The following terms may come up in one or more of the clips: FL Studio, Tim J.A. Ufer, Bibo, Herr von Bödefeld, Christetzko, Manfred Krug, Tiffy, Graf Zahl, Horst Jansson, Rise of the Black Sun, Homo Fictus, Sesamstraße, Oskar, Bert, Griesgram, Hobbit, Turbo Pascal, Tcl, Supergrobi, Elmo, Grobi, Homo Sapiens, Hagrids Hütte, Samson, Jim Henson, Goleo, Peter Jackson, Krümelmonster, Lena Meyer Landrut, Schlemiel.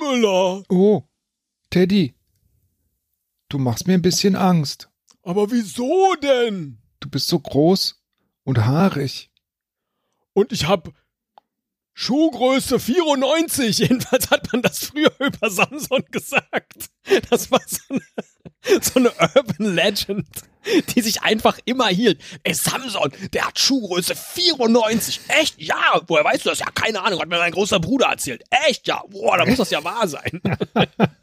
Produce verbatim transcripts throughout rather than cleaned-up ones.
Müller. Oh, Teddy, du machst mir ein bisschen Angst. Aber wieso denn? Du bist so groß und haarig. Und ich hab Schuhgröße vierundneunzig. Jedenfalls hat man das früher über Samson gesagt. Das war so eine, so eine Urban Legend, die sich einfach immer hielt. Ey, Samson, der hat Schuhgröße vierundneunzig. Echt? Ja. Woher weißt du das? Ja, keine Ahnung. Hat mir mein großer Bruder erzählt. Echt? Ja. Boah, da muss das ja wahr sein.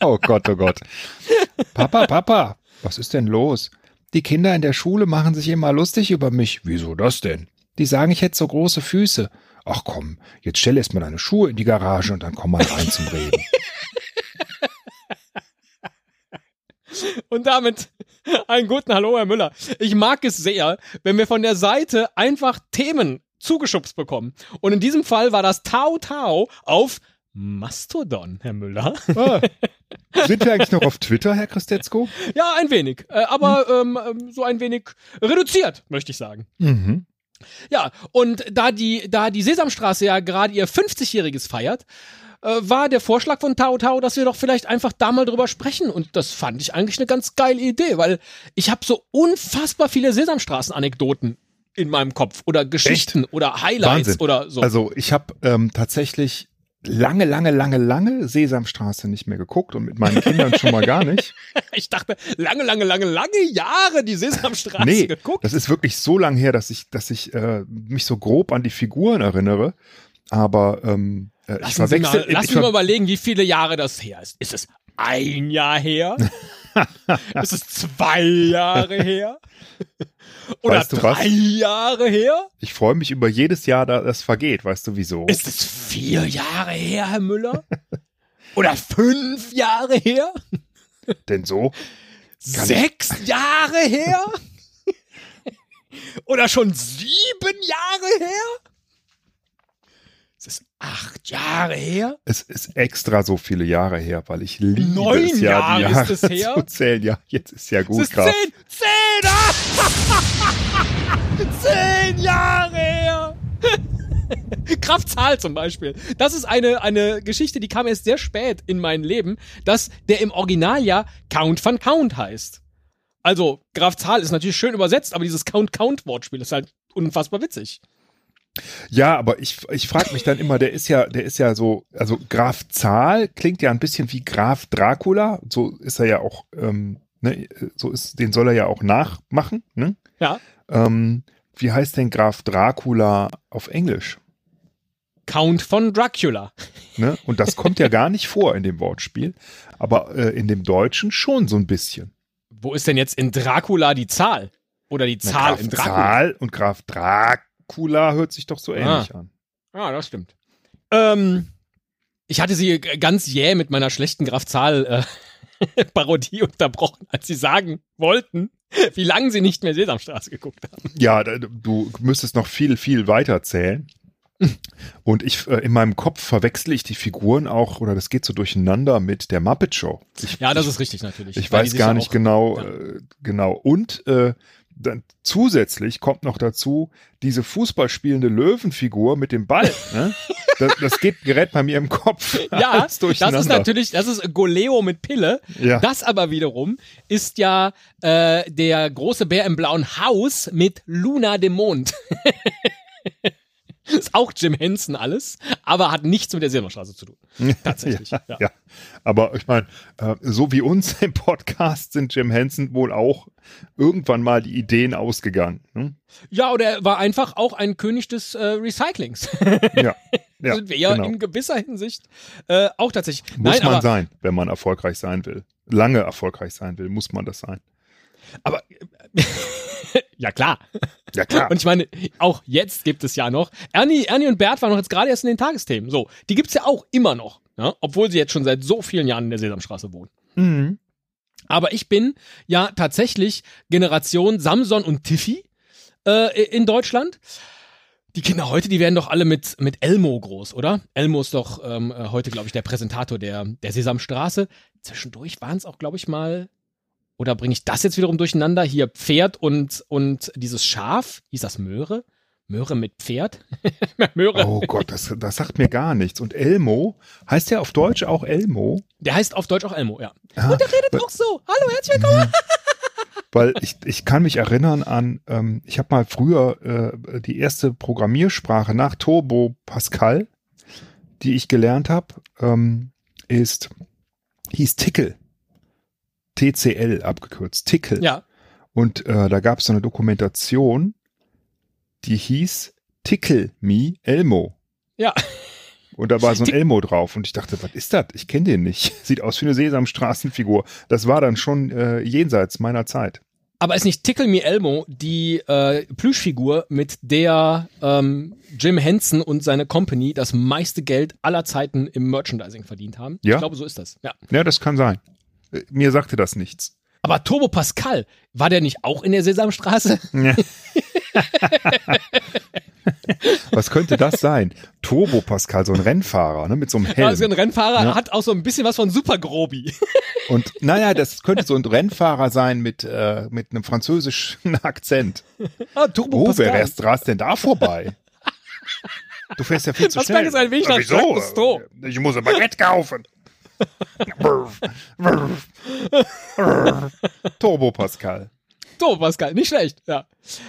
Oh Gott, oh Gott. Papa, Papa, was ist denn los? Die Kinder in der Schule machen sich immer lustig über mich. Wieso das denn? Die sagen, ich hätte so große Füße. Ach komm, jetzt stell erst mal deine Schuhe in die Garage und dann komm mal rein zum Reden. Und damit einen guten Hallo, Herr Müller. Ich mag es sehr, wenn wir von der Seite einfach Themen zugeschubst bekommen. Und in diesem Fall war das Tau Tau auf Mastodon, Herr Müller. Ah, sind wir eigentlich noch auf Twitter, Herr Christetzko? Ja, ein wenig. Aber mhm. ähm, so ein wenig reduziert, möchte ich sagen. Mhm. Ja, und da die, da die Sesamstraße ja gerade ihr fünfzigjähriges feiert, äh, war der Vorschlag von Tau Tau, dass wir doch vielleicht einfach da mal drüber sprechen. Und das fand ich eigentlich eine ganz geile Idee, weil ich habe so unfassbar viele Sesamstraßen-Anekdoten in meinem Kopf oder Geschichten. Echt? Oder Highlights. Wahnsinn. Oder so. Also ich habe ähm, tatsächlich lange, lange, lange, lange Sesamstraße nicht mehr geguckt und mit meinen Kindern schon mal gar nicht. Ich dachte, lange, lange, lange, lange Jahre die Sesamstraße nee, geguckt. Das ist wirklich so lang her, dass ich, dass ich äh, mich so grob an die Figuren erinnere. Aber ähm, ich verwechsel. Lass mich mal überlegen, wie viele Jahre das her ist. Ist es ein Jahr her? Ist es zwei Jahre her? Oder weißt du drei was? Jahre her? Ich freue mich über jedes Jahr, da das vergeht. Weißt du, wieso? Ist es vier Jahre her, Herr Müller? Oder fünf Jahre her? Denn so? Sechs ich... Jahre her? Oder schon sieben Jahre her? Ist es acht Jahre her? Es ist extra so viele Jahre her, weil ich liebe Neun es ja, Jahre, die Jahre ist es her? Zu zählen. Ja, jetzt ist ja gut, Graf. Zehn, zehn, Zehn Jahre her! Graf Zahl zum Beispiel. Das ist eine, eine Geschichte, die kam erst sehr spät in mein Leben, dass der im Original ja Count van Count heißt. Also, Graf Zahl ist natürlich schön übersetzt, aber dieses Count-Count-Wortspiel ist halt unfassbar witzig. Ja, aber ich, ich frage mich dann immer, der ist ja, der ist ja so, also Graf Zahl klingt ja ein bisschen wie Graf Dracula, so ist er ja auch, ähm, ne, so ist, den soll er ja auch nachmachen, ne? Ja. Ähm, wie heißt denn Graf Dracula auf Englisch? Count von Dracula. Ne? Und das kommt ja gar nicht vor in dem Wortspiel, aber äh, in dem Deutschen schon so ein bisschen. Wo ist denn jetzt in Dracula die Zahl? Oder die Na, Zahl Graf in Dracula? Zahl und Graf Dracula hört sich doch so ähnlich ah. an. Ah, das stimmt. Ähm, ich hatte sie ganz jäh mit meiner schlechten Graf Zahl äh, Parodie unterbrochen, als sie sagen wollten, wie lange sie nicht mehr Sesamstraße geguckt haben. Ja, du müsstest noch viel, viel weiter zählen. Und ich in meinem Kopf verwechsle ich die Figuren auch, oder das geht so durcheinander mit der Muppet Show. Ich, ja, das ist richtig natürlich. Ich Weil weiß gar nicht auch, genau. Ja. Äh, genau. Und äh, dann zusätzlich kommt noch dazu diese fußballspielende Löwenfigur mit dem Ball. Ne? Das, das geht, gerät bei mir im Kopf. Ja, das ist natürlich, das ist Goleo mit Pille. Ja. Das aber wiederum ist ja äh, der große Bär im blauen Haus mit Luna dem Mond. Ist auch Jim Henson alles, aber hat nichts mit der Sesamstraße zu tun. Tatsächlich. ja, ja. ja, aber ich meine, äh, so wie uns im Podcast sind Jim Henson wohl auch irgendwann mal die Ideen ausgegangen. Hm? Ja, oder er war einfach auch ein König des äh, Recyclings. ja, ja sind wir ja genau. in gewisser Hinsicht äh, auch tatsächlich. Muss Nein, man aber, sein, wenn man erfolgreich sein will. Lange erfolgreich sein will, muss man das sein. Aber... Ja, klar. Ja, klar. Und ich meine, auch jetzt gibt es ja noch. Ernie, Ernie und Bert waren noch jetzt gerade erst in den Tagesthemen. So, die gibt es ja auch immer noch. Ja? Obwohl sie jetzt schon seit so vielen Jahren in der Sesamstraße wohnen. Mhm. Aber ich bin ja tatsächlich Generation Samson und Tiffy äh, in Deutschland. Die Kinder heute, die werden doch alle mit, mit Elmo groß, oder? Elmo ist doch ähm, heute, glaube ich, der Präsentator der, der Sesamstraße. Zwischendurch waren es auch, glaube ich, mal... Oder bringe ich das jetzt wiederum durcheinander? Hier Pferd und, und dieses Schaf. Hieß das Möhre? Möhre mit Pferd? Möhre. Oh Gott, das, das sagt mir gar nichts. Und Elmo, heißt der auf Deutsch auch Elmo? Der heißt auf Deutsch auch Elmo, ja. Ah, und der redet weil, auch so. Hallo, herzlich willkommen. Weil ich, ich kann mich erinnern an, ähm, ich habe mal früher äh, die erste Programmiersprache nach Turbo Pascal, die ich gelernt habe, ähm, ist, hieß Tcl. T C L abgekürzt. Tcl. Ja. Und äh, da gab es so eine Dokumentation, die hieß Tickle Me Elmo. Ja. Und da war so ein die Elmo drauf. Und ich dachte, was ist das? Ich kenne den nicht. Sieht aus wie eine Sesamstraßenfigur. Das war dann schon äh, jenseits meiner Zeit. Aber ist nicht Tickle Me Elmo die äh, Plüschfigur, mit der ähm, Jim Henson und seine Company das meiste Geld aller Zeiten im Merchandising verdient haben? Ja. Ich glaube, so ist das. Ja, ja, das kann sein. Mir sagte das nichts. Aber Turbo Pascal, war der nicht auch in der Sesamstraße? Ja. Was könnte das sein? Turbo Pascal, so ein Rennfahrer, ne, mit so einem Helm. Also ein Rennfahrer, ja, hat auch so ein bisschen was von Supergrobi. Und naja, das könnte so ein Rennfahrer sein mit, äh, mit einem französischen Akzent. Ah, Turbo Pascal. Oh, wer rast denn da vorbei? Du fährst ja viel zu was schnell. Was kann ich ein Wieso? Ich muss ein Baguette kaufen. Turbo Pascal. Turbo Pascal, nicht schlecht, ja.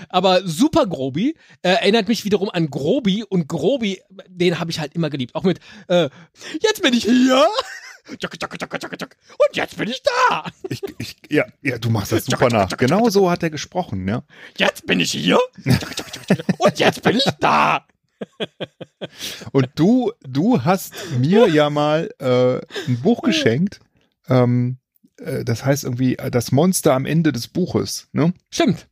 Aber Supergrobi äh, erinnert mich wiederum an Grobi, und Grobi, den habe ich halt immer geliebt. Auch mit, äh, jetzt bin ich hier. Und jetzt bin ich da. Ich, ich, ja, ja, du machst das super nach. Genau so hat er gesprochen, ja. Jetzt bin ich hier. Und jetzt bin ich da. Und du, du hast mir ja mal äh, ein Buch geschenkt, ähm, äh, das heißt irgendwie äh, das Monster am Ende des Buches, ne? Stimmt.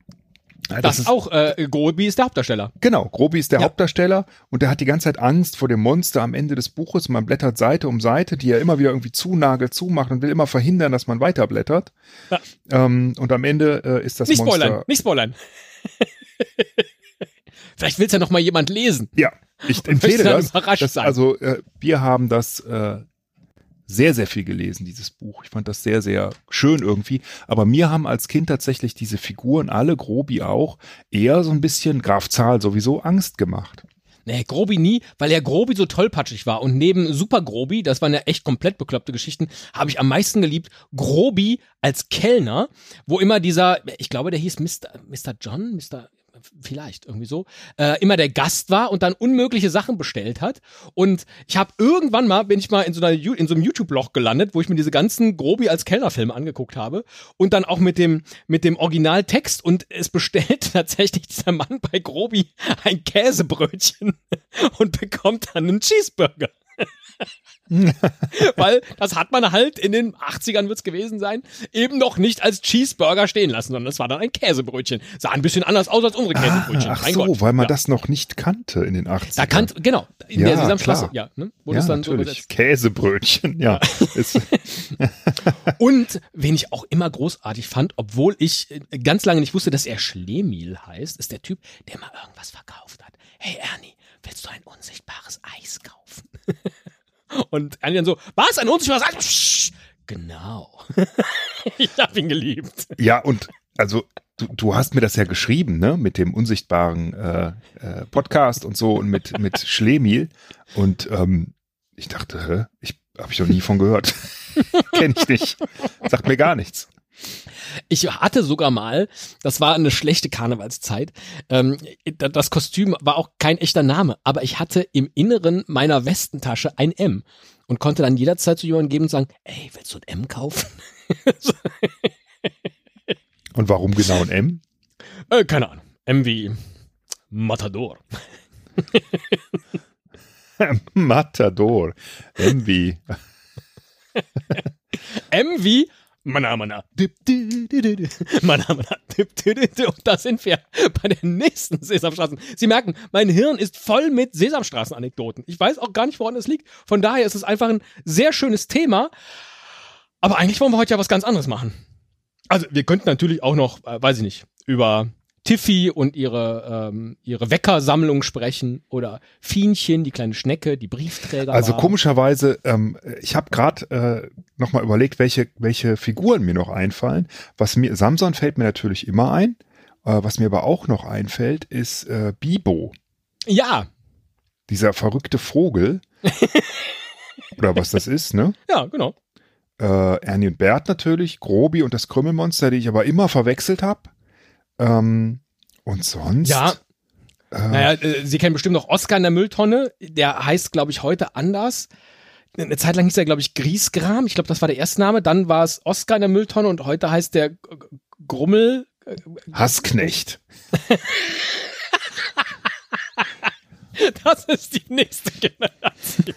Ja, das, das ist auch, äh, Grobi ist der Hauptdarsteller. Genau, Grobi ist der, ja, Hauptdarsteller, und der hat die ganze Zeit Angst vor dem Monster am Ende des Buches. Man blättert Seite um Seite, die er immer wieder irgendwie zunagelt, zumacht und will immer verhindern, dass man weiterblättert. Ja. Ähm, und am Ende äh, ist das nicht Monster... Spoilern, nicht spoilern, nicht spoilern. Vielleicht will es ja noch mal jemand lesen. Ja, ich empfehle das. das also äh, wir haben das äh, sehr, sehr viel gelesen, dieses Buch. Ich fand das sehr, sehr schön irgendwie. Aber mir haben als Kind tatsächlich diese Figuren, alle, Grobi auch, eher so ein bisschen, Graf Zahl sowieso, Angst gemacht. Nee, Grobi nie, weil ja Grobi so tollpatschig war. Und neben Supergrobi, das waren ja echt komplett bekloppte Geschichten, habe ich am meisten geliebt Grobi als Kellner, wo immer dieser, ich glaube, der hieß Mister Mister John, Mister vielleicht irgendwie so, äh, immer der Gast war und dann unmögliche Sachen bestellt hat. Und ich habe irgendwann mal, bin ich mal in so, einer, in so einem YouTube-Loch gelandet, wo ich mir diese ganzen Grobi als Kellnerfilme angeguckt habe und dann auch mit dem, mit dem Originaltext, und es bestellt tatsächlich dieser Mann bei Grobi ein Käsebrötchen und bekommt dann einen Cheeseburger. Weil das hat man halt in den achtzigern, wird es gewesen sein, eben noch nicht als Cheeseburger stehen lassen, sondern es war dann ein Käsebrötchen. Sah ein bisschen anders aus als unsere Käsebrötchen. Ah, ach mein so, Gott. Weil man, ja, das noch nicht kannte in den achtzigern. Da kannte, genau, in, ja, der Sesamstraße. Ja, ne, wurde ja, dann natürlich. So Käsebrötchen, ja. Und wen ich auch immer großartig fand, obwohl ich ganz lange nicht wusste, dass er Schlemiel heißt, ist der Typ, der mal irgendwas verkauft hat. Hey Ernie, willst du ein unsichtbares Eis kaufen? Und Ernie dann so, was? Ein unsichtbares Eis? Psch, genau. Ich habe ihn geliebt. Ja, und also du, du hast mir das ja geschrieben, ne? Mit dem unsichtbaren äh, äh, Podcast und so und mit, mit Schlemiel. Und ähm, ich dachte, hä? Ich, habe ich noch nie von gehört. Kenne ich nicht. Sagt mir gar nichts. Ich hatte sogar mal, das war eine schlechte Karnevalszeit, ähm, das Kostüm war auch kein echter Name, aber ich hatte im Inneren meiner Westentasche ein M und konnte dann jederzeit zu jemandem gehen und sagen, ey, willst du ein M kaufen? Und warum genau ein M? Äh, keine Ahnung, M wie Matador. Matador, M wie M wie Manamana. Manamana. Und da sind wir bei der nächsten Sesamstraßen. Sie merken, mein Hirn ist voll mit Sesamstraßen-Anekdoten. Ich weiß auch gar nicht, woran das liegt. Von daher ist es einfach ein sehr schönes Thema. Aber eigentlich wollen wir heute ja was ganz anderes machen. Also wir könnten natürlich auch noch, äh, weiß ich nicht, über Tiffy und ihre, ähm, ihre Weckersammlung sprechen oder Fienchen, die kleine Schnecke, die Briefträger. Also waren. Komischerweise, ähm, ich habe gerade äh, nochmal überlegt, welche, welche Figuren mir noch einfallen. Was mir, Samson fällt mir natürlich immer ein. Äh, was mir aber auch noch einfällt, ist äh, Bibo. Ja. Dieser verrückte Vogel. Oder was das ist, ne? Ja, genau. Äh, Ernie und Bert natürlich, Grobi und das Krümelmonster, die ich aber immer verwechselt habe. Ähm, und sonst? Ja. Äh, naja, äh, Sie kennen bestimmt noch Oskar in der Mülltonne. Der heißt, glaube ich, heute anders. Eine Zeit lang hieß er, glaube ich, Griesgram. Ich glaube, das war der Erstname. Dann war es Oskar in der Mülltonne und heute heißt der Grummel Hassknecht. Das ist die nächste Generation.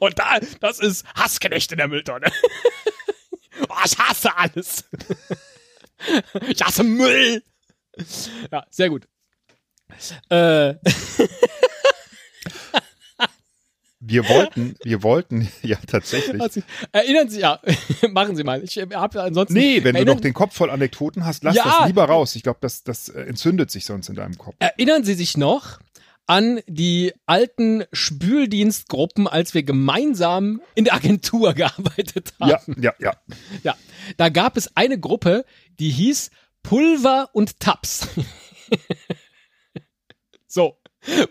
Und da, das ist Hassknecht in der Mülltonne. Oh, ich hasse alles. Ich hasse Müll. Ja, sehr gut. Äh. Wir wollten, wir wollten, ja tatsächlich. Also, erinnern Sie, ja, machen Sie mal. Ich habe ansonsten. Nee, wenn du noch den Kopf voll Anekdoten hast, lass ja. das lieber raus. Ich glaube, das, das entzündet sich sonst in deinem Kopf. Erinnern Sie sich noch an die alten Spüldienstgruppen, als wir gemeinsam in der Agentur gearbeitet haben? Ja, ja, ja. Ja, da gab es eine Gruppe, die hieß Pulver und Taps. So.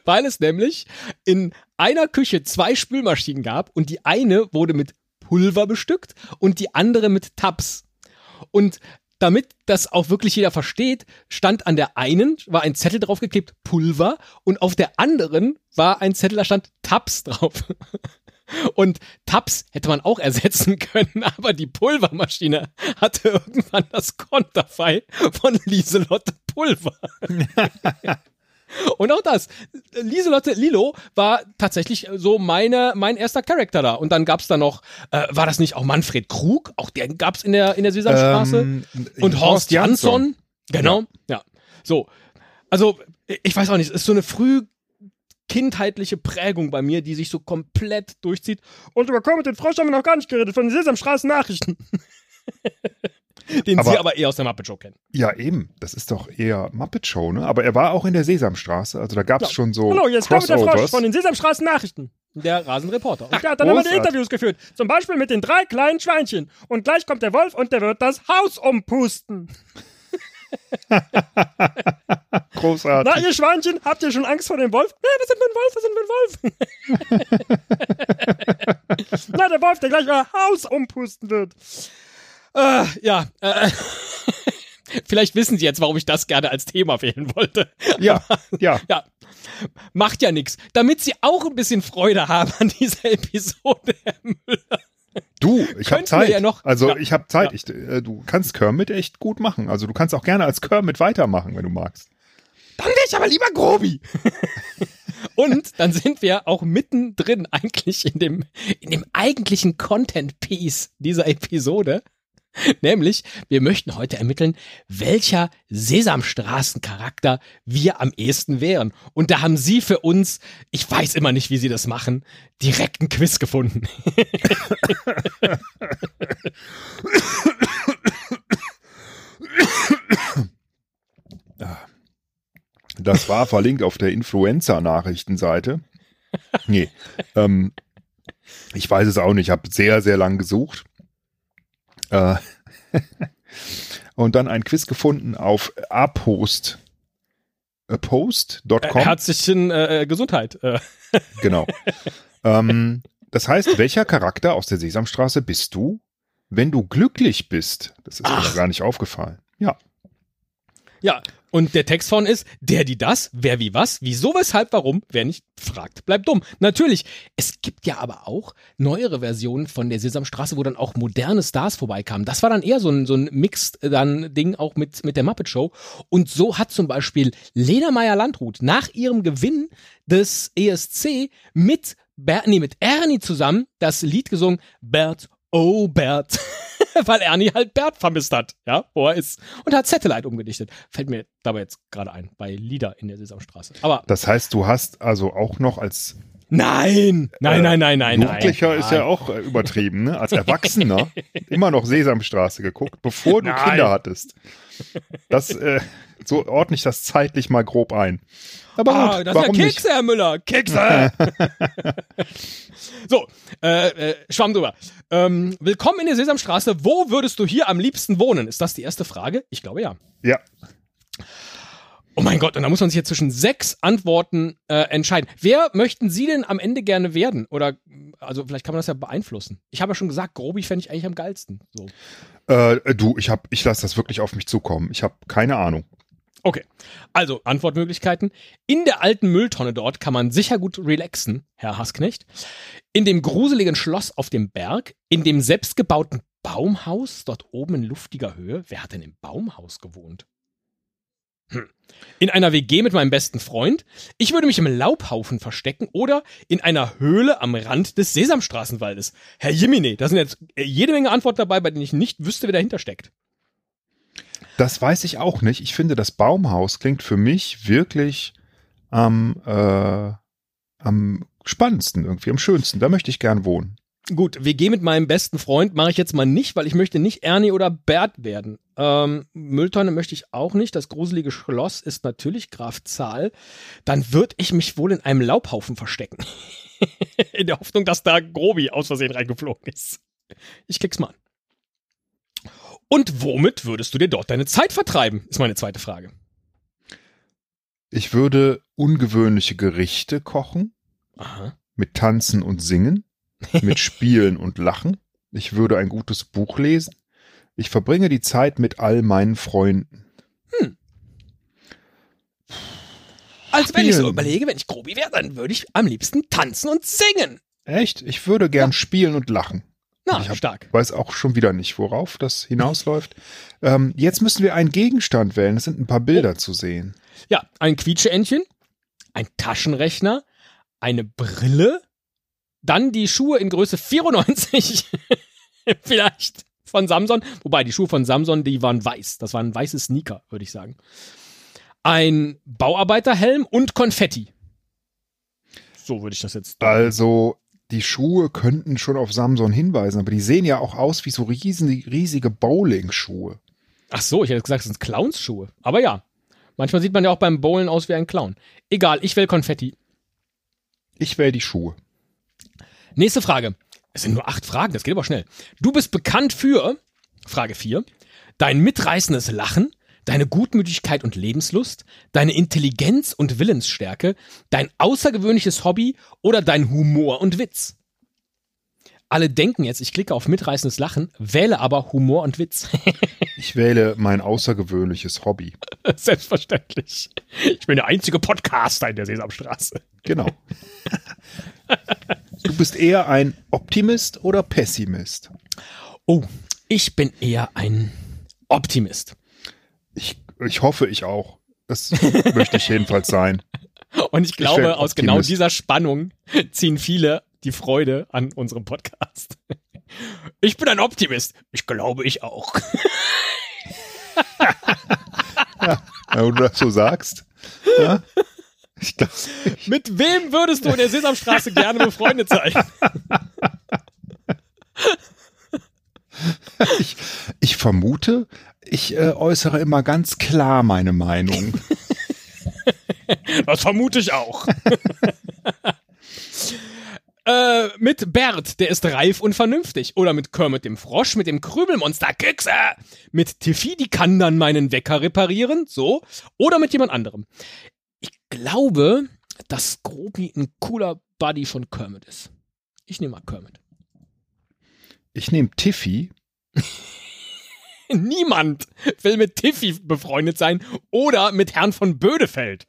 Weil es nämlich in einer Küche zwei Spülmaschinen gab und die eine wurde mit Pulver bestückt und die andere mit Taps. Und damit das auch wirklich jeder versteht, stand an der einen, war ein Zettel draufgeklebt, Pulver, und auf der anderen war ein Zettel, da stand Taps drauf. Und Taps hätte man auch ersetzen können, aber die Pulvermaschine hatte irgendwann das Konterfei von Lieselotte Pulver. Und auch das, Lieselotte Lilo war tatsächlich so meine, mein erster Charakter da. Und dann gab's da noch, äh, war das nicht auch Manfred Krug? Auch den gab's in der, in der Sesamstraße. Ähm, Und Horst Jansson. Genau, ja. ja. So, also ich weiß auch nicht, es ist so eine früh kindheitliche Prägung bei mir, die sich so komplett durchzieht. Und über Kermit den Frosch haben wir noch gar nicht geredet, von den Sesamstraßen Nachrichten. Den aber, Sie aber eher aus der Muppet Show kennen. Ja, eben. Das ist doch eher Muppet Show, ne? Aber er war auch in der Sesamstraße. Also da gab es ja. schon so Hallo, jetzt Crossovers. Hallo, hier ist der Frosch von den Sesamstraßen Nachrichten. Der Rasenreporter. Und der hat dann immer die Interviews geführt. Zum Beispiel mit den drei kleinen Schweinchen. Und gleich kommt der Wolf und der wird das Haus umpusten. Großartig. Na, ihr Schweinchen, habt ihr schon Angst vor dem Wolf? Na, was sind wir ein Wolf? Was sind wir ein Wolf? Na, der Wolf, der gleich euer Haus umpusten wird. Äh, ja, äh, vielleicht wissen Sie jetzt, warum ich das gerne als Thema wählen wollte. Ja, aber, ja. ja. Macht ja nichts. Damit Sie auch ein bisschen Freude haben an dieser Episode, Herr Müller. Du, ich habe Zeit. Ja noch, also ja, ich habe Zeit. Ja. Ich, äh, du kannst Kermit echt gut machen. Also du kannst auch gerne als Kermit weitermachen, wenn du magst. Dann wäre ich aber lieber Grobi. Und dann sind wir auch mittendrin eigentlich in dem, in dem eigentlichen Content-Piece dieser Episode. Nämlich, wir möchten heute ermitteln, welcher Sesamstraßen-Charakter wir am ehesten wären. Und da haben Sie für uns, ich weiß immer nicht, wie Sie das machen, direkt einen Quiz gefunden. Das war verlinkt auf der Influencer-Nachrichtenseite. Nee, ähm, ich weiß es auch nicht. Ich habe sehr, sehr lang gesucht. Äh, und dann ein Quiz gefunden auf apost. apost Punkt com. Herzlichen äh, Gesundheit. Genau. Ähm, das heißt, welcher Charakter aus der Sesamstraße bist du, wenn du glücklich bist? Das ist Ach. mir gar nicht aufgefallen. Ja. Ja, und der Text von ist, der, die, das, wer, wie, was, wieso, weshalb, warum, wer nicht fragt, bleibt dumm. Natürlich, es gibt ja aber auch neuere Versionen von der Sesamstraße, wo dann auch moderne Stars vorbeikamen. Das war dann eher so ein, so ein Mixed-Ding auch mit, mit der Muppet Show. Und so hat zum Beispiel Lena Meyer Landrut nach ihrem Gewinn des E S C mit, Ber- nee, mit Ernie zusammen das Lied gesungen, Bert, oh Bert. Weil Ernie halt Bert vermisst hat, ja, wo er ist. Und hat Satellite umgedichtet. Fällt mir dabei jetzt gerade ein, bei Lieder in der Sesamstraße. Aber das heißt, du hast also auch noch als... Nein! Nein, äh, nein, nein, nein, Jugendlicher nein. ist ja auch äh, übertrieben, ne? Als Erwachsener immer noch Sesamstraße geguckt, bevor du nein. Kinder hattest. Das, äh, so ordne ich das zeitlich mal grob ein. Aber ah, gut, das warum ist ja Kekse, nicht? Herr Müller! Kekse! So, äh, äh, schwamm drüber. Ähm, willkommen in der Sesamstraße. Wo würdest du hier am liebsten wohnen? Ist das die erste Frage? Ich glaube ja. Ja. Oh mein Gott, und da muss man sich jetzt zwischen sechs Antworten äh, entscheiden. Wer möchten Sie denn am Ende gerne werden? Oder, also vielleicht kann man das ja beeinflussen. Ich habe ja schon gesagt, Grobi fände ich eigentlich am geilsten. So. Äh, du, ich, hab, ich lasse das wirklich auf mich zukommen. Ich habe keine Ahnung. Okay, also Antwortmöglichkeiten. In der alten Mülltonne dort kann man sicher gut relaxen, Herr Hassknecht. In dem gruseligen Schloss auf dem Berg, in dem selbstgebauten Baumhaus, dort oben in luftiger Höhe. Wer hat denn im Baumhaus gewohnt? Hm. In einer W G mit meinem besten Freund. Ich würde mich im Laubhaufen verstecken oder in einer Höhle am Rand des Sesamstraßenwaldes. Herr Jimine, da sind jetzt jede Menge Antworten dabei, bei denen ich nicht wüsste, wer dahinter steckt. Das weiß ich auch nicht. Ich finde, das Baumhaus klingt für mich wirklich am, äh, am spannendsten irgendwie, am schönsten. Da möchte ich gern wohnen. Gut, W G mit meinem besten Freund mache ich jetzt mal nicht, weil ich möchte nicht Ernie oder Bert werden. Ähm, Mülltonne möchte ich auch nicht. Das gruselige Schloss ist natürlich Graf Zahl. Dann würde ich mich wohl in einem Laubhaufen verstecken. In der Hoffnung, dass da Grobi aus Versehen reingeflogen ist. Ich klick's mal an. Und womit würdest du dir dort deine Zeit vertreiben, ist meine zweite Frage. Ich würde ungewöhnliche Gerichte kochen. Aha. Mit Tanzen und Singen. Mit Spielen und Lachen. Ich würde ein gutes Buch lesen. Ich verbringe die Zeit mit all meinen Freunden. Hm. Also wenn ich so überlege, wenn ich Grobi wäre, dann würde ich am liebsten tanzen und singen. Echt? Ich würde gern ja. spielen und lachen. Na, ich hab, stark. Weiß auch schon wieder nicht, worauf das hinausläuft. Ähm, jetzt müssen wir einen Gegenstand wählen. Es sind ein paar Bilder oh. zu sehen. Ja, ein Quietscheentchen, ein Taschenrechner, eine Brille, dann die Schuhe in Größe vierundneunzig, vielleicht, von Samson. Wobei, die Schuhe von Samson, die waren weiß. Das waren weiße Sneaker, würde ich sagen. Ein Bauarbeiterhelm und Konfetti. So würde ich das jetzt... Also, die Schuhe könnten schon auf Samson hinweisen, aber die sehen ja auch aus wie so riesige, riesige Bowling-Schuhe. Ach so, ich hätte gesagt, das sind Clowns-Schuhe. Aber ja, manchmal sieht man ja auch beim Bowlen aus wie ein Clown. Egal, ich wähle Konfetti. Ich wähle die Schuhe. Nächste Frage. Es sind nur acht Fragen, das geht aber schnell. Du bist bekannt für, Frage vier, dein mitreißendes Lachen, deine Gutmütigkeit und Lebenslust, deine Intelligenz und Willensstärke, dein außergewöhnliches Hobby oder dein Humor und Witz. Alle denken jetzt, ich klicke auf mitreißendes Lachen, wähle aber Humor und Witz. Ich wähle mein außergewöhnliches Hobby. Selbstverständlich. Ich bin der einzige Podcaster in der Sesamstraße. Genau. Du bist eher ein Optimist oder Pessimist? Oh, ich bin eher ein Optimist. Ich, ich hoffe, ich auch. Das möchte ich jedenfalls sein. Und ich glaube, ich aus Optimist. Genau dieser Spannung ziehen viele die Freude an unserem Podcast. Ich bin ein Optimist. Ich glaube, ich auch. Ja, wenn du das so sagst. Ja. Ich glaub, ich Mit wem würdest du in der Sesamstraße gerne befreundet sein? Ich, ich vermute, ich äh, äußere immer ganz klar meine Meinung. Das vermute ich auch. äh, mit Bert, der ist reif und vernünftig. Oder mit Kermit dem Frosch, mit dem Krümelmonster, Kekse. Mit Tiffy, die kann dann meinen Wecker reparieren. So. Oder mit jemand anderem. Ich glaube, dass Grobi ein cooler Buddy von Kermit ist. Ich nehme mal Kermit. Ich nehme Tiffy. Niemand will mit Tiffy befreundet sein oder mit Herrn von Bödefeld.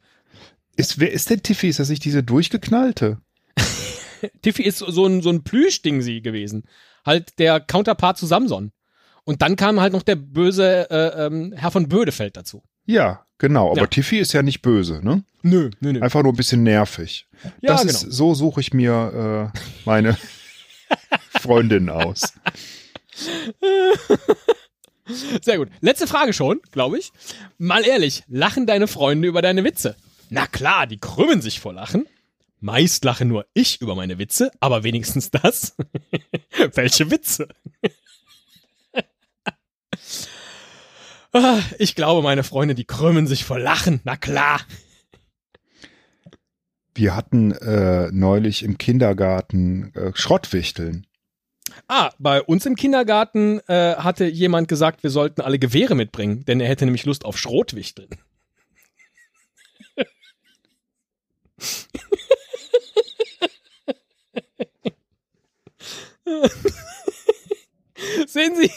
Ist, wer ist denn Tiffy? Ist das nicht diese durchgeknallte? Tiffy ist so ein, so ein Plüschding sie gewesen. Halt der Counterpart zu Samson. Und dann kam halt noch der böse äh, ähm, Herr von Bödefeld dazu. Ja, genau. Aber ja. Tiffy ist ja nicht böse, ne? Nö, nö, nö. Einfach nur ein bisschen nervig. Ja, das genau. ist, so suche ich mir äh, meine Freundin aus. Sehr gut. Letzte Frage schon, glaube ich. Mal ehrlich, lachen deine Freunde über deine Witze? Na klar, die krümmen sich vor Lachen. Meist lache nur ich über meine Witze, aber wenigstens das. Welche Witze? Ich glaube, meine Freunde, die krümmen sich vor Lachen. Na klar. Wir hatten äh, neulich im Kindergarten äh, Schrottwichteln. Ah, bei uns im Kindergarten äh, hatte jemand gesagt, wir sollten alle Gewehre mitbringen, denn er hätte nämlich Lust auf Schrotwichteln. Sehen Sie,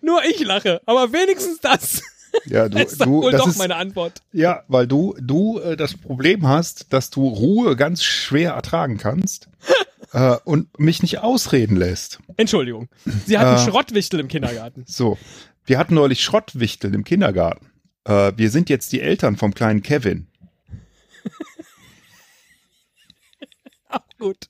nur ich lache, aber wenigstens das. Ja, du, ist du, wohl das doch ist, meine Antwort. Ja, weil du, du äh, das Problem hast, dass du Ruhe ganz schwer ertragen kannst äh, und mich nicht ausreden lässt. Entschuldigung, Sie hatten äh, Schrottwichtel im Kindergarten. So, wir hatten neulich Schrottwichtel im Kindergarten. Äh, wir sind jetzt die Eltern vom kleinen Kevin. Auch gut.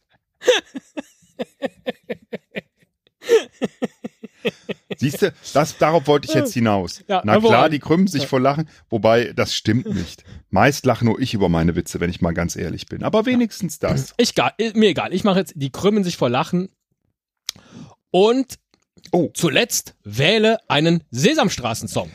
Siehst du, das, darauf wollte ich jetzt hinaus. Ja, na klar, die krümmen sich ja vor Lachen, wobei das stimmt nicht. Meist lache nur ich über meine Witze, wenn ich mal ganz ehrlich bin. Aber wenigstens ja das. Ich, mir egal, ich mache jetzt, die krümmen sich vor Lachen. Und oh, zuletzt wähle einen Sesamstraßen-Song.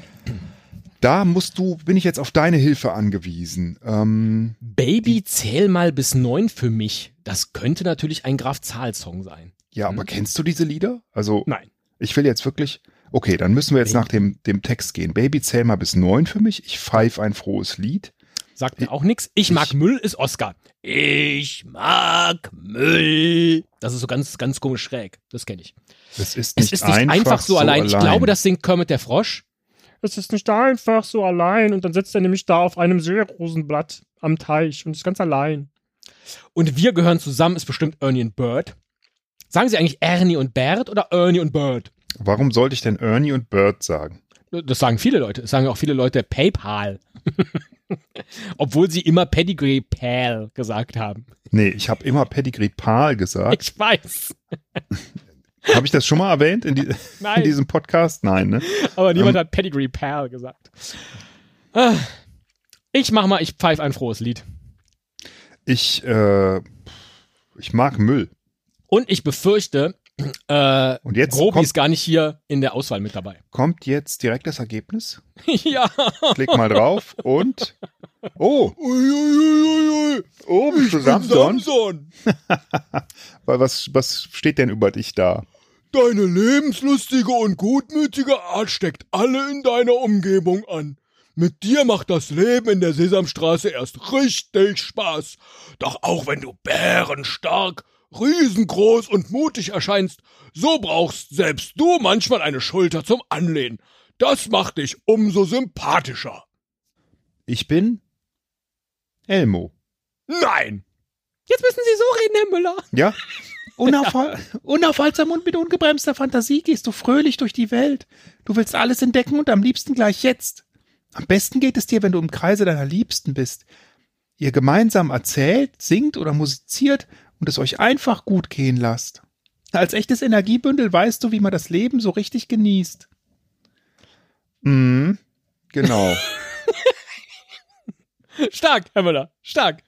Da musst du, bin ich jetzt auf deine Hilfe angewiesen. Ähm, Baby, zähl mal bis neun für mich. Das könnte natürlich ein Graf Zahl-Song sein. Ja, aber hm? kennst du diese Lieder? Also, nein. Ich will jetzt wirklich, okay, dann müssen wir jetzt Baby. nach dem, dem Text gehen. Baby, zähl mal bis neun für mich. Ich pfeife ein frohes Lied. Sagt mir ich, auch nichts. Ich mag ich, Müll ist Oskar. Ich mag Müll. Das ist so ganz, ganz komisch schräg. Das kenne ich. Das ist nicht, es ist nicht einfach, einfach so, so allein. allein. Ich glaube, das singt Kermit der Frosch. Es ist nicht einfach so allein. Und dann sitzt er nämlich da auf einem Seerosenblatt am Teich und ist ganz allein. Und wir gehören zusammen, ist bestimmt Ernie und Bert. Sagen Sie eigentlich Ernie und Bert oder Ernie und Bert? Warum sollte ich denn Ernie und Bert sagen? Das sagen viele Leute. Das sagen auch viele Leute PayPal. Obwohl sie immer Pedigree Pal gesagt haben. Nee, ich habe immer Pedigree Pal gesagt. Ich weiß. Habe ich das schon mal erwähnt in, die, in diesem Podcast? Nein, ne? Aber niemand ähm, hat Pedigree Pal gesagt. Ich mach mal, ich pfeife ein frohes Lied. Ich, äh, ich mag Müll. Und ich befürchte, äh, und jetzt Grobi kommt, ist gar nicht hier in der Auswahl mit dabei. Kommt jetzt direkt das Ergebnis? Ja. Klick mal drauf und oh, uiuiuiui, oh, ich bin Samson. Samson. Weil was, was steht denn über dich da? Deine lebenslustige und gutmütige Art steckt alle in deiner Umgebung an. Mit dir macht das Leben in der Sesamstraße erst richtig Spaß. Doch auch wenn du bärenstark, riesengroß und mutig erscheinst, so brauchst selbst du manchmal eine Schulter zum Anlehnen. Das macht dich umso sympathischer. Ich bin Elmo. Nein! Jetzt müssen Sie so reden, Herr Müller. Ja? Unaufhal- ja. Unaufhaltsam und mit ungebremster Fantasie gehst du fröhlich durch die Welt. Du willst alles entdecken und am liebsten gleich jetzt. Am besten geht es dir, wenn du im Kreise deiner Liebsten bist. Ihr gemeinsam erzählt, singt oder musiziert und es euch einfach gut gehen lasst. Als echtes Energiebündel weißt du, wie man das Leben so richtig genießt. Mhm, genau. Stark, Herr Müller, stark.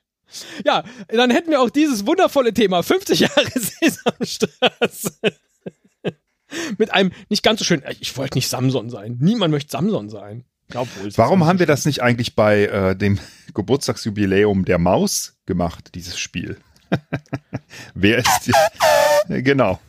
Ja, dann hätten wir auch dieses wundervolle Thema fünfzig Jahre Sesamstraße. Mit einem nicht ganz so schön, ich wollte nicht Samson sein. Niemand möchte Samson sein. Glaub wohl, warum haben wir das nicht eigentlich bei äh, dem Geburtstagsjubiläum der Maus gemacht, dieses Spiel? Wer ist die? Genau.